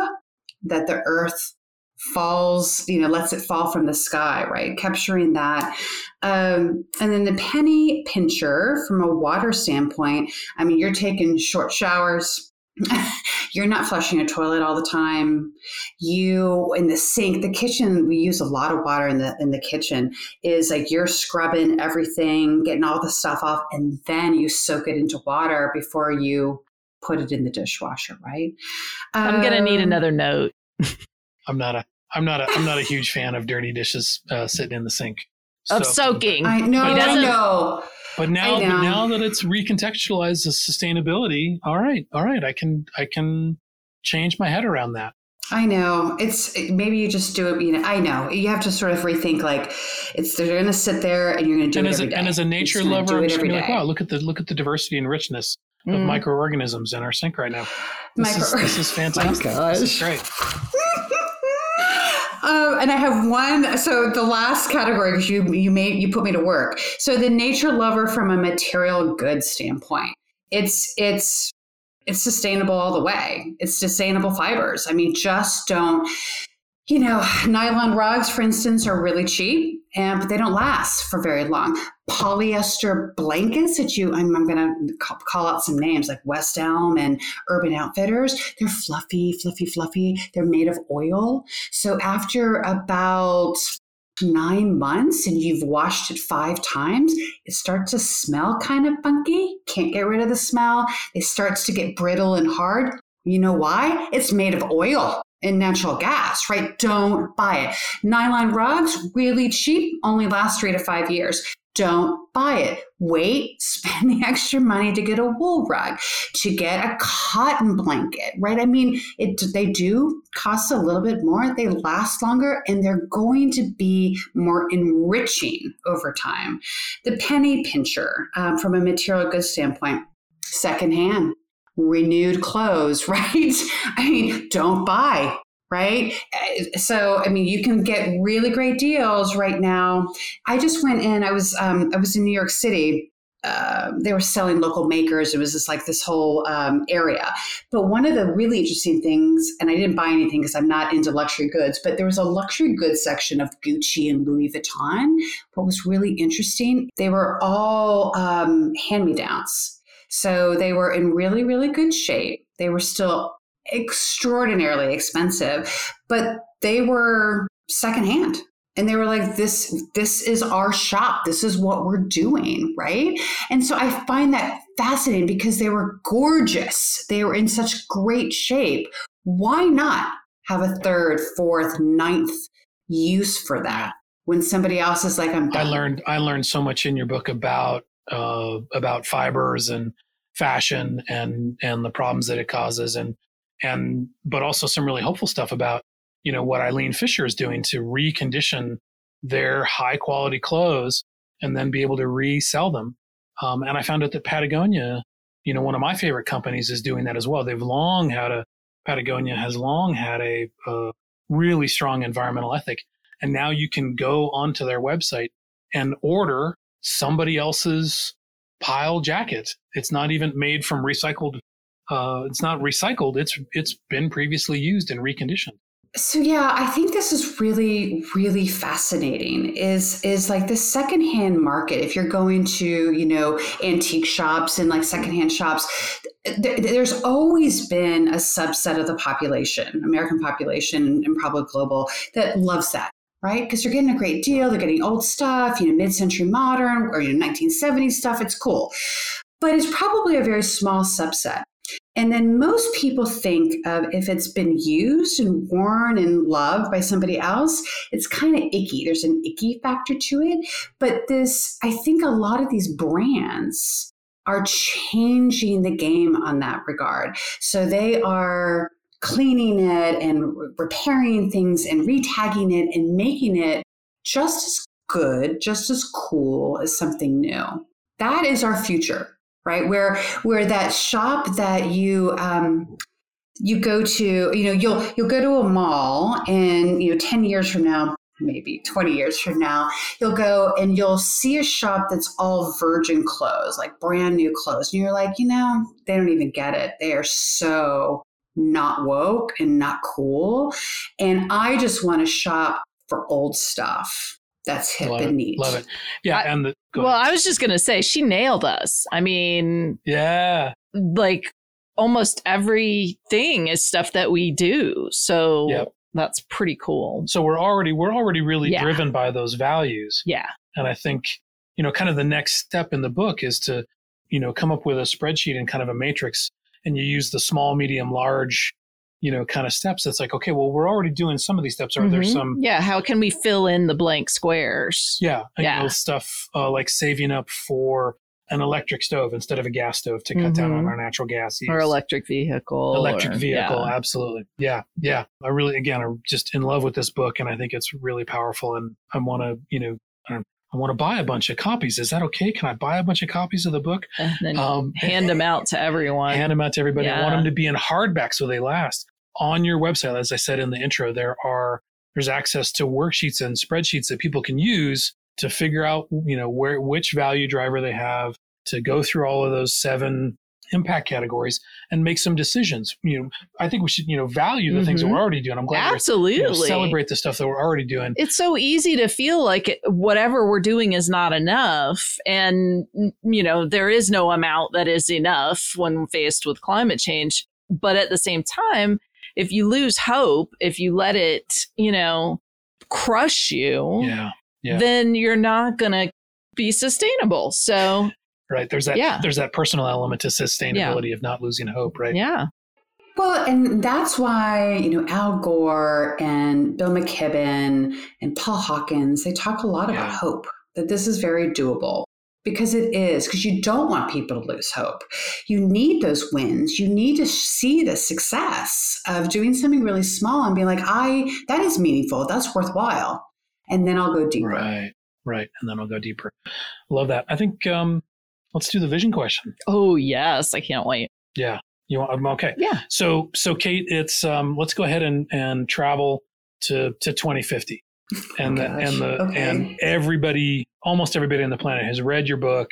that the earth falls, you know, lets it fall from the sky, right? Capturing that. Um, and then the penny pincher from a water standpoint, I mean, you're taking short showers. You're not flushing your toilet all the time. You in the sink, the kitchen, we use a lot of water in the in the kitchen, is like you're scrubbing everything, getting all the stuff off, and then you soak it into water before you put it in the dishwasher, right? Um, I'm gonna need another note. I'm not a I'm not a I'm not a huge fan of dirty dishes uh, sitting in the sink. Of so, soaking. I know, he doesn't I know. But now, but now that it's recontextualized as sustainability, all right, all right, I can, I can change my head around that. I know it's maybe you just do it. You know, I know you have to sort of rethink. Like, it's they're going to sit there, and you're going to do and it as every a, day. And as a nature lover, I'm just gonna be like, wow, look at the look at the diversity and richness of mm. microorganisms in our sink right now. This, Micro- is, this is fantastic. My gosh. This is great. Uh, and I have one. So the last category, because you you made you put me to work. So the nature lover from a material good standpoint, it's it's it's sustainable all the way. It's sustainable fibers. I mean, just don't. You know, nylon rugs, for instance, are really cheap, and but they don't last for very long. Polyester blankets that you, I'm, I'm going to call out some names like West Elm and Urban Outfitters. They're fluffy, fluffy, fluffy. They're made of oil. So after about nine months and you've washed it five times, it starts to smell kind of funky. Can't get rid of the smell. It starts to get brittle and hard. You know why? It's made of oil and natural gas, right? Don't buy it. Nylon rugs, really cheap, only last three to five years. Don't buy it. Wait, spend the extra money to get a wool rug, to get a cotton blanket, right? I mean, it, they do cost a little bit more. They last longer, and they're going to be more enriching over time. The penny pincher, um, from a material goods standpoint, secondhand. Renewed clothes, right? I mean, don't buy, right? So, I mean, you can get really great deals right now. I just went in, I was, um, I was in New York City. Uh, they were selling local makers. It was just like this whole um, area. But one of the really interesting things, and I didn't buy anything because I'm not into luxury goods, but there was a luxury goods section of Gucci and Louis Vuitton. What was really interesting, they were all um, hand-me-downs. So they were in really, really good shape. They were still extraordinarily expensive, but they were secondhand. And they were like, this, this is our shop. This is what we're doing, right? And so I find that fascinating because they were gorgeous. They were in such great shape. Why not have a third, fourth, ninth use for that when somebody else is like, I'm done? I learned, I learned so much in your book about uh, about fibers and fashion and and the problems that it causes, and and but also some really hopeful stuff about, you know, what Eileen Fisher is doing to recondition their high quality clothes and then be able to resell them. Um, and I found out that Patagonia, you know, one of my favorite companies, is doing that as well. They've long had a Patagonia has long had a, a really strong environmental ethic. And now you can go onto their website and order somebody else's pile jacket. It's not even made from recycled. Uh, it's not recycled. It's it's been previously used and reconditioned. So yeah, I think this is really, really fascinating is, is like the secondhand market. If you're going to, you know, antique shops and like secondhand shops, th- there's always been a subset of the population, American population and probably global, that loves that, right? Because they're getting a great deal. They're getting old stuff, you know, mid-century modern or, you know, nineteen seventies stuff. It's cool, but it's probably a very small subset. And then most people think of if it's been used and worn and loved by somebody else, it's kind of icky. There's an icky factor to it. But this, I think a lot of these brands are changing the game on that regard. So they are cleaning it and repairing things and retagging it and making it just as good, just as cool as something new. That is our future. Right. Where where that shop that you um, you go to, you know, you'll you'll go to a mall and, you know, ten years from now, maybe twenty years from now, you'll go and you'll see a shop that's all virgin clothes, like brand new clothes. And you're like, you know, they don't even get it. They are so not woke and not cool. And I just want to shop for old stuff. That's hip love and neat. It, love it. Yeah. I, and the, well, ahead. I was just going to say, she nailed us. I mean, yeah, like almost everything is stuff that we do. So yep. That's pretty cool. So we're already, we're already really yeah. driven by those values. Yeah. And I think, you know, kind of the next step in the book is to, you know, come up with a spreadsheet and kind of a matrix, and you use the small, medium, large, you know, kind of steps. It's like, okay, well, we're already doing some of these steps. Are mm-hmm. there some? Yeah. How can we fill in the blank squares? Yeah. And yeah. stuff uh, like saving up for an electric stove instead of a gas stove to cut mm-hmm. down on our natural gas use. Or electric vehicle. Electric or, vehicle. Yeah. Absolutely. Yeah. Yeah. I really, again, I'm just in love with this book, and I think it's really powerful, and I want to, you know, I, I want to buy a bunch of copies. Is that okay? Can I buy a bunch of copies of the book? And then um, hand and, them out to everyone. Hand them out to everybody. Yeah. I want them to be in hardback so they last. On your website, as I said in the intro, there are there's access to worksheets and spreadsheets that people can use to figure out, you know, where which value driver they have, to go through all of those seven impact categories and make some decisions. You know, I think we should, you know, value the mm-hmm. things that we're already doing. I'm glad absolutely we're, you know, celebrate the stuff that we're already doing. It's so easy to feel like it, whatever we're doing is not enough, and, you know, there is no amount that is enough when faced with climate change. But at the same time, if you lose hope, if you let it, you know, crush you, yeah, yeah. then you're not going to be sustainable. So, right. There's that, yeah. there's that personal element to sustainability yeah. of not losing hope, right? Yeah. Well, and that's why, you know, Al Gore and Bill McKibben and Paul Hawkins, they talk a lot yeah. about hope, that this is very doable. Because it is, because you don't want people to lose hope. You need those wins. You need to see the success of doing something really small and being like, I, that is meaningful. That's worthwhile. And then I'll go deeper. Right, right. And then I'll go deeper. Love that. I think um, let's do the vision question. Oh, yes. I can't wait. Yeah. You want, I'm okay. Yeah. So, so Kate, it's, um, let's go ahead and, and travel to, to twenty fifty. And oh the, and the okay. and everybody, almost everybody on the planet has read your book.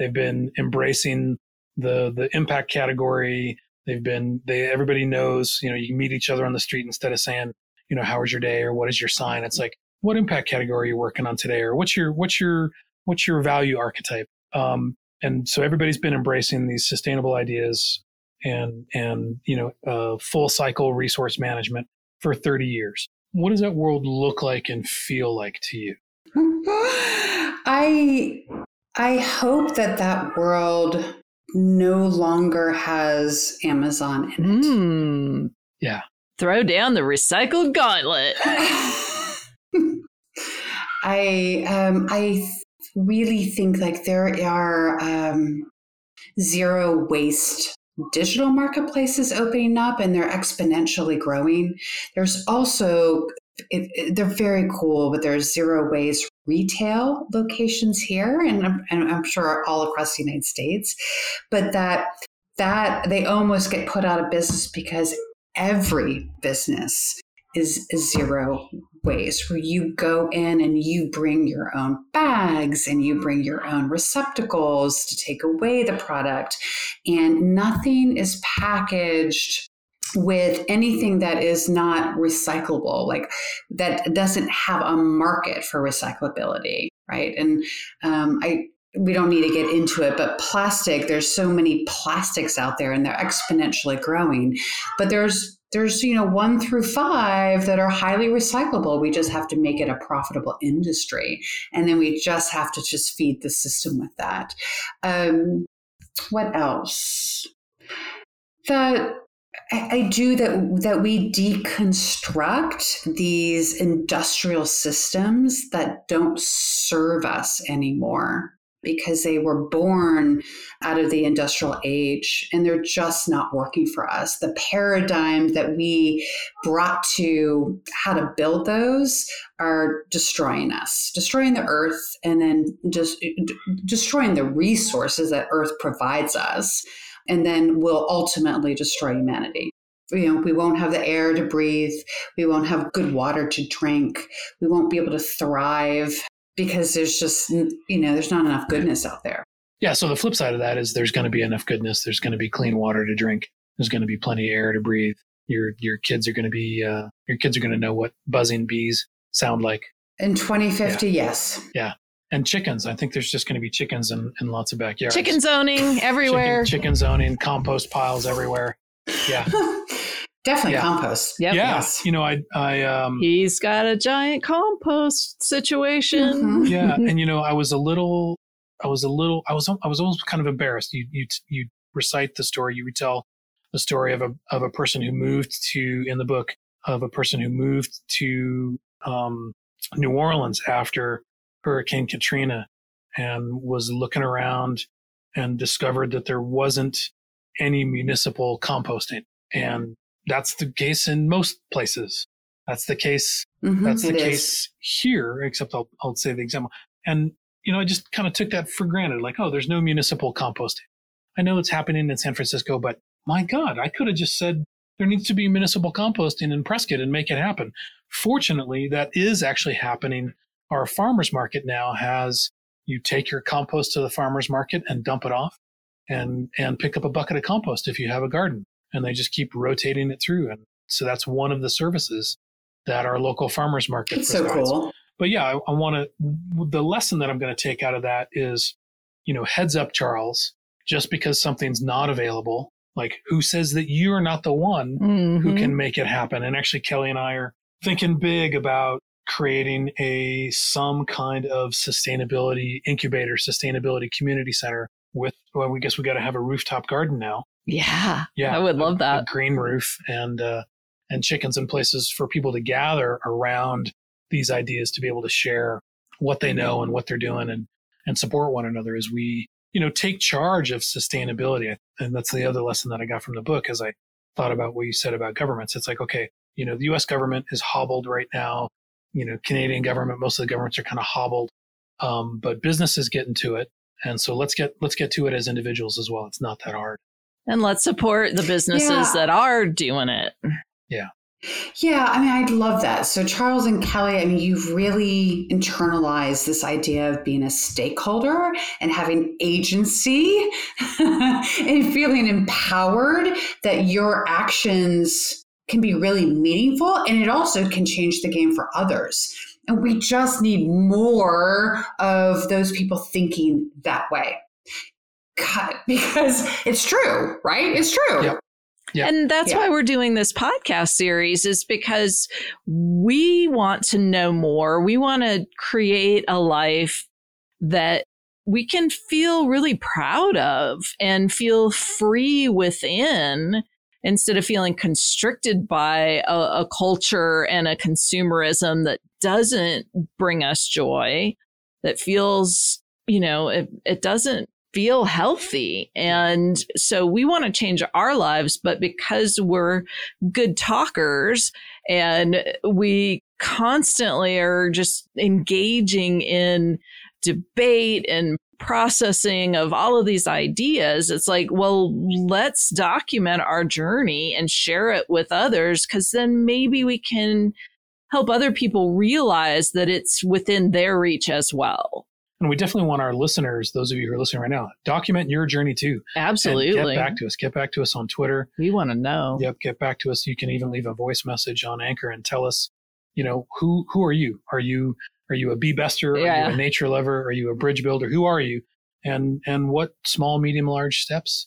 They've been embracing the the impact category. They've been they everybody knows, you know, you meet each other on the street instead of saying, you know, how was your day or what is your sign? It's like, what impact category are you working on today, or what's your what's your what's your value archetype? Um, And so everybody's been embracing these sustainable ideas and, and you know, uh, full cycle resource management for thirty years. What does that world look like and feel like to you? I I hope that that world no longer has Amazon in it. Mm, yeah. Throw down the recycled gauntlet. I um, I really think like there are um, zero waste digital marketplaces opening up, and they're exponentially growing. There's also it, it, they're very cool, but there's zero waste retail locations here, and I'm, and I'm sure all across the United States. But that that they almost get put out of business because every business is zero waste, where you go in and you bring your own bags and you bring your own receptacles to take away the product, and nothing is packaged with anything that is not recyclable, like that doesn't have a market for recyclability, right? And um, I we don't need to get into it, but plastic, there's so many plastics out there and they're exponentially growing, but there's There's, you know, one through five that are highly recyclable. We just have to make it a profitable industry. And then we just have to just feed the system with that. Um, what else? That I, I do that, that we deconstruct these industrial systems that don't serve us anymore, because they were born out of the industrial age and they're just not working for us. The paradigm that we brought to how to build those are destroying us, destroying the earth, and then just destroying the resources that earth provides us, and then will ultimately destroy humanity. You know, we won't have the air to breathe. We won't have good water to drink. We won't be able to thrive, because there's just, you know, there's not enough goodness out there. Yeah. So the flip side of that is there's going to be enough goodness. There's going to be clean water to drink. There's going to be plenty of air to breathe. Your your kids are going to be, uh, your kids are going to know what buzzing bees sound like. In twenty fifty, yeah. Yes. Yeah. And chickens. I think there's just going to be chickens in, in lots of backyards. Chicken zoning everywhere. Chicken, chicken zoning, compost piles everywhere. Yeah. Definitely, yeah. Compost. Yep. Yeah. Yes. You know, I, I, um, he's got a giant compost situation. Mm-hmm. Yeah. And, you know, I was a little, I was a little, I was, I was almost kind of embarrassed. You, you, you recite the story, you retell the story of a, of a person who moved to, in the book, of a person who moved to, um, New Orleans after Hurricane Katrina, and was looking around and discovered that there wasn't any municipal composting. And that's the case in most places. That's the case. Mm-hmm, that's the case is. Here, except I'll, I'll say the example. And, you know, I just kind of took that for granted. Like, oh, there's no municipal composting. I know it's happening in San Francisco, but my God, I could have just said there needs to be municipal composting in Prescott and make it happen. Fortunately, that is actually happening. Our farmer's market now has, you take your compost to the farmer's market and dump it off and, and pick up a bucket of compost if you have a garden. And they just keep rotating it through. And so that's one of the services that our local farmers market provides. So cool. But yeah, I, I want to, the lesson that I'm going to take out of that is, you know, heads up, Charles, just because something's not available, like who says that you're not the one mm-hmm. who can make it happen? And actually, Kelly and I are thinking big about creating a, some kind of sustainability incubator, sustainability community center with, well, we guess we got to have a rooftop garden now. Yeah, yeah, I would love a, that. A green roof and uh, and chickens and places for people to gather around these ideas to be able to share what they know and what they're doing, and, and support one another as we, you know, take charge of sustainability. And that's the other lesson that I got from the book as I thought about what you said about governments. It's like, okay, you know, the U S government is hobbled right now. You know, Canadian government, most of the governments are kind of hobbled, um, but businesses get into it. And so let's get let's get to it as individuals as well. It's not that hard. And let's support the businesses yeah. that are doing it. Yeah. Yeah. I mean, I'd love that. So Charles and Kelly, I mean, you've really internalized this idea of being a stakeholder and having agency and feeling empowered that your actions can be really meaningful. And it also can change the game for others. And we just need more of those people thinking that way. cut because it's true, right? It's true. Yeah. Yeah. And that's yeah. why we're doing this podcast series, is because we want to know more. We want to create a life that we can feel really proud of and feel free within, instead of feeling constricted by a, a culture and a consumerism that doesn't bring us joy, that feels, you know, it, it doesn't feel healthy. And so we want to change our lives, but because we're good talkers and we constantly are just engaging in debate and processing of all of these ideas, it's like, well, let's document our journey and share it with others, because then maybe we can help other people realize that it's within their reach as well. And we definitely want our listeners, those of you who are listening right now, document your journey too. Absolutely. Get back to us. Get back to us on Twitter. We want to know. Yep. Get back to us. You can even leave a voice message on Anchor and tell us, you know, who who are you? Are you are you a bee bester? Yeah. Are you a nature lover? Are you a bridge builder? Who are you? And and what small, medium, large steps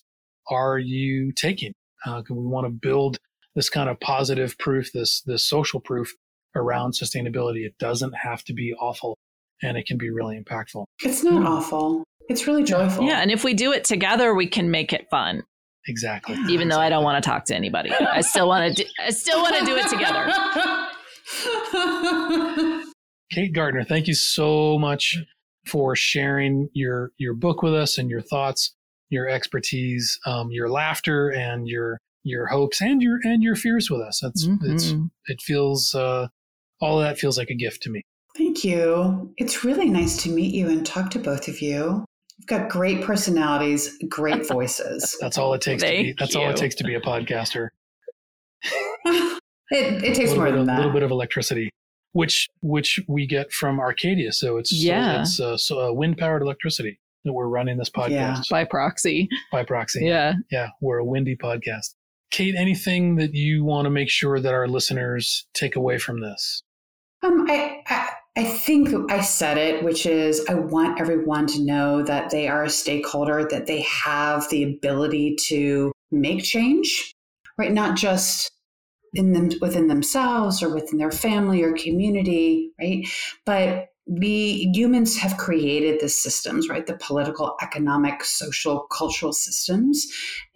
are you taking? Uh, we want to build this kind of positive proof, this this social proof around sustainability. It doesn't have to be awful. And it can be really impactful. It's not mm. awful. It's really joyful. Yeah. And if we do it together, we can make it fun. Exactly. Yeah, Even exactly. though I don't want to talk to anybody. I still want to do, I still want to do it together. Kate Gaertner, thank you so much for sharing your, your book with us and your thoughts, your expertise, um, your laughter and your, your hopes and your, and your fears with us. That's, mm-hmm. it's, it feels, uh, all of that feels like a gift to me. Thank you. It's really nice to meet you and talk to both of you. You've got great personalities, great voices. That's all it takes Thank to be. That's you. all it takes to be a podcaster. it, it takes more than of, that. A little bit of electricity, which which we get from Arcadia. So it's yeah. it's uh, so, uh, wind powered electricity that we're running this podcast yeah. by proxy. By proxy. Yeah. Yeah. We're a windy podcast. Kate, anything that you want to make sure that our listeners take away from this? Um, I. I I think I said it, which is I want everyone to know that they are a stakeholder, that they have the ability to make change, right? Not just in them, within themselves or within their family or community, right? But we humans have created the systems, right? The political, economic, social, cultural systems.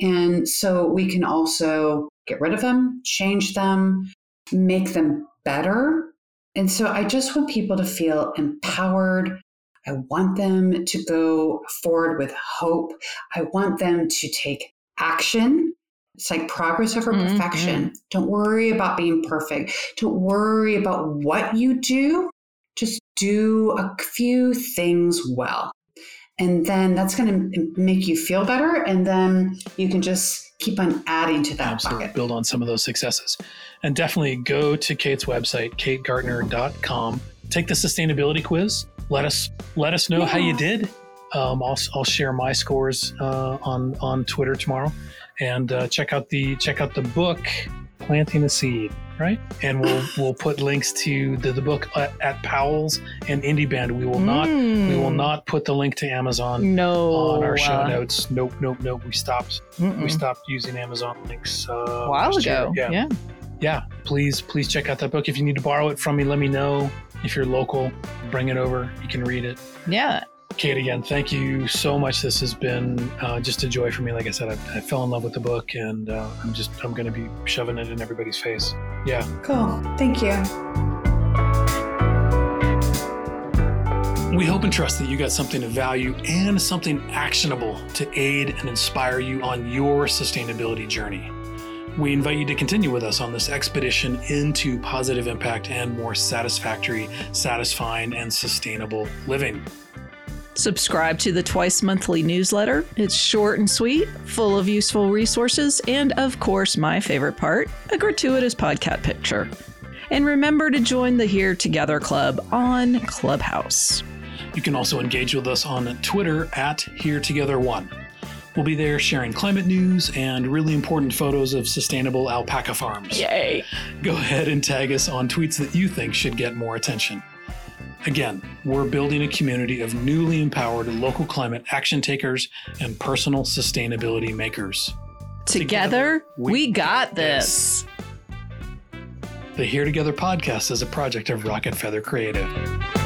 And so we can also get rid of them, change them, make them better. And so I just want people to feel empowered. I want them to go forward with hope. I want them to take action. It's like progress over mm-hmm. perfection. Don't worry about being perfect. Don't worry about what you do. Just do a few things well. And then that's going to make you feel better. And then you can just keep on adding to that Absolutely. bucket. Build on some of those successes. And definitely go to Kate's website, kate gaertner dot com. Take the sustainability quiz. Let us let us know yeah. how you did. Um, I'll, I'll share my scores uh, on, on Twitter tomorrow. And uh, check out the check out the book, Planting a Seed, right? And we'll we'll put links to the, the book at, at Powell's and IndieBand. We will mm. not we will not put the link to Amazon no. on our show notes. Nope, nope, nope. We stopped Mm-mm. we stopped using Amazon links uh, a while ago. Yeah. yeah, yeah. Please, please check out that book. If you need to borrow it from me, let me know. If you're local, bring it over. You can read it. Yeah. Kate, again, thank you so much. This has been uh, just a joy for me. Like I said, I, I fell in love with the book, and uh, I'm just, I'm going to be shoving it in everybody's face. Yeah. Cool. Thank you. We hope and trust that you got something of value and something actionable to aid and inspire you on your sustainability journey. We invite you to continue with us on this expedition into positive impact and more satisfactory, satisfying, and sustainable living. Subscribe to the twice monthly newsletter. It's short and sweet, full of useful resources, and of course, my favorite part, a gratuitous podcast picture. And remember to join the Here Together Club on Clubhouse. You can also engage with us on Twitter at Here Together One. We'll be there sharing climate news and really important photos of sustainable alpaca farms. Yay! Go ahead and tag us on tweets that you think should get more attention. Again, we're building a community of newly empowered local climate action takers and personal sustainability makers. Together, Together we, we got this. this. The Here Together podcast is a project of Rocket Feather Creative.